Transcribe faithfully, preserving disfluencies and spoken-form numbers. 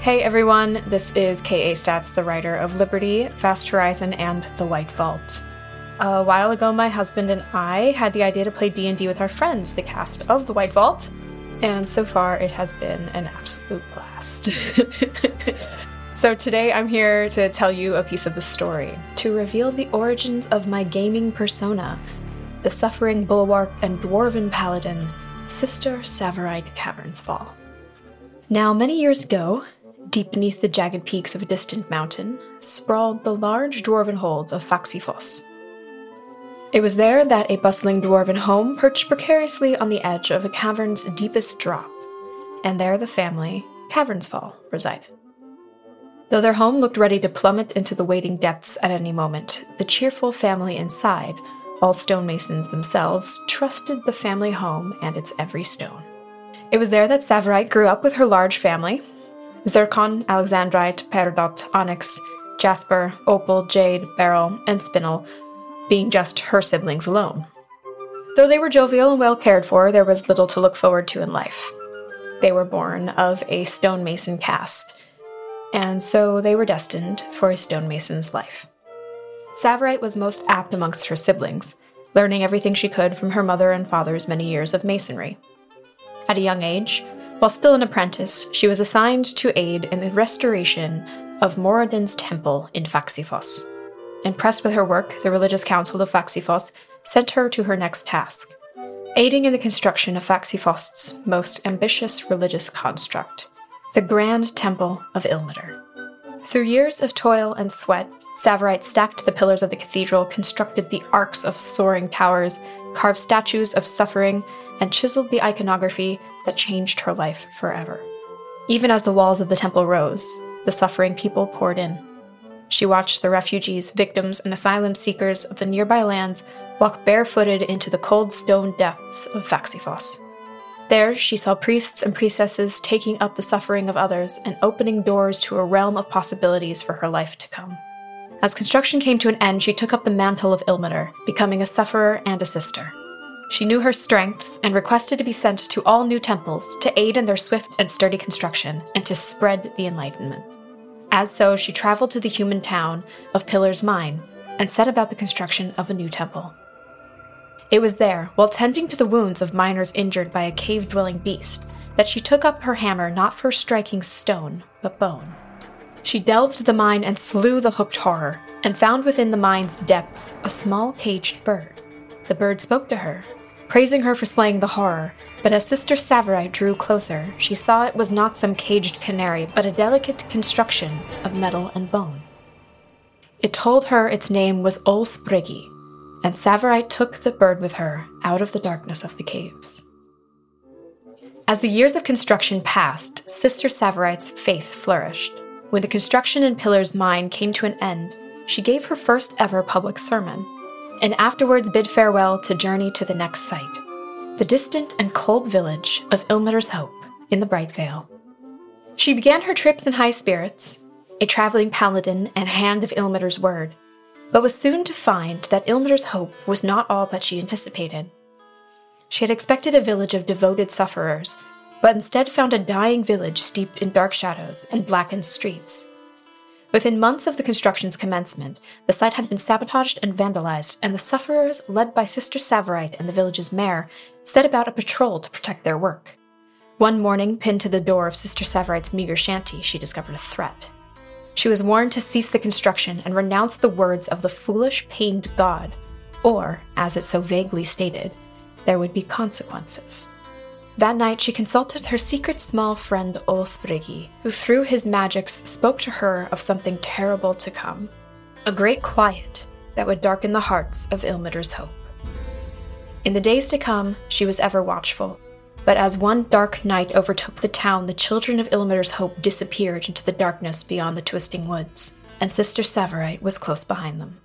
Hey everyone, this is K A. Stats, the writer of Liberty, Fast Horizon, and The White Vault. A while ago, my husband and I had the idea to play D and D with our friends, the cast of The White Vault, and so far it has been an absolute blast. So today I'm here to tell you a piece of the story, to reveal the origins of my gaming persona, the suffering bulwark and dwarven paladin, Sister Tsavorite Cavernsfall. Now, many years ago, deep beneath the jagged peaks of a distant mountain, sprawled the large dwarven hold of Faxi Foss. It was there that a bustling dwarven home perched precariously on the edge of a cavern's deepest drop, and there the family, Cavernsfall, resided. Though their home looked ready to plummet into the waiting depths at any moment, the cheerful family inside, all stonemasons themselves, trusted the family home and its every stone. It was there that Tsavorite grew up with her large family. Zircon, Alexandrite, Peridot, Onyx, Jasper, Opal, Jade, Beryl, and Spinel, being just her siblings alone. Though they were jovial and well cared for, there was little to look forward to in life. They were born of a stonemason caste, and so they were destined for a stonemason's life. Tsavorite was most apt amongst her siblings, learning everything she could from her mother and father's many years of masonry. At a young age, while still an apprentice, she was assigned to aid in the restoration of Moradin's temple in Faxi Foss. Impressed with her work, the religious council of Faxi Foss sent her to her next task, aiding in the construction of Faxi Foss's most ambitious religious construct, the Grand Temple of Ilmater. Through years of toil and sweat, Tsavorite stacked the pillars of the cathedral, constructed the arcs of soaring towers, carved statues of suffering, and chiseled the iconography that changed her life forever. Even as the walls of the temple rose, the suffering people poured in. She watched the refugees, victims, and asylum seekers of the nearby lands walk barefooted into the cold stone depths of Faxi Foss. There, she saw priests and priestesses taking up the suffering of others and opening doors to a realm of possibilities for her life to come. As construction came to an end, she took up the mantle of Ilmater, becoming a sufferer and a sister. She knew her strengths and requested to be sent to all new temples to aid in their swift and sturdy construction and to spread the Enlightenment. As so, she traveled to the human town of Pillar's Mine and set about the construction of a new temple. It was there, while tending to the wounds of miners injured by a cave-dwelling beast, that she took up her hammer not for striking stone, but bone. She delved the mine and slew the hooked horror, and found within the mine's depths a small caged bird. The bird spoke to her, praising her for slaying the horror, but as Sister Tsavorite drew closer, she saw it was not some caged canary, but a delicate construction of metal and bone. It told her its name was Old Spriggy, and Tsavorite took the bird with her out of the darkness of the caves. As the years of construction passed, Sister Tsavorite's faith flourished. When the construction in Pillar's Mine came to an end, she gave her first ever public sermon, and afterwards bid farewell to journey to the next site, the distant and cold village of Ilmater's Hope in the Bright Vale. She began her trips in high spirits, a traveling paladin and hand of Ilmater's word, but was soon to find that Ilmater's Hope was not all that she anticipated. She had expected a village of devoted sufferers, but instead found a dying village steeped in dark shadows and blackened streets. Within months of the construction's commencement, the site had been sabotaged and vandalized, and the sufferers, led by Sister Tsavorite and the village's mayor, set about a patrol to protect their work. One morning, pinned to the door of Sister Tsavorite's meager shanty, she discovered a threat. She was warned to cease the construction and renounce the words of the foolish, pained god, or, as it so vaguely stated, there would be consequences. That night, she consulted her secret small friend, Old Spriggy, who through his magics spoke to her of something terrible to come, a great quiet that would darken the hearts of Ilmater's Hope. In the days to come, she was ever watchful, but as one dark night overtook the town, the children of Ilmater's Hope disappeared into the darkness beyond the twisting woods, and Sister Tsavorite was close behind them.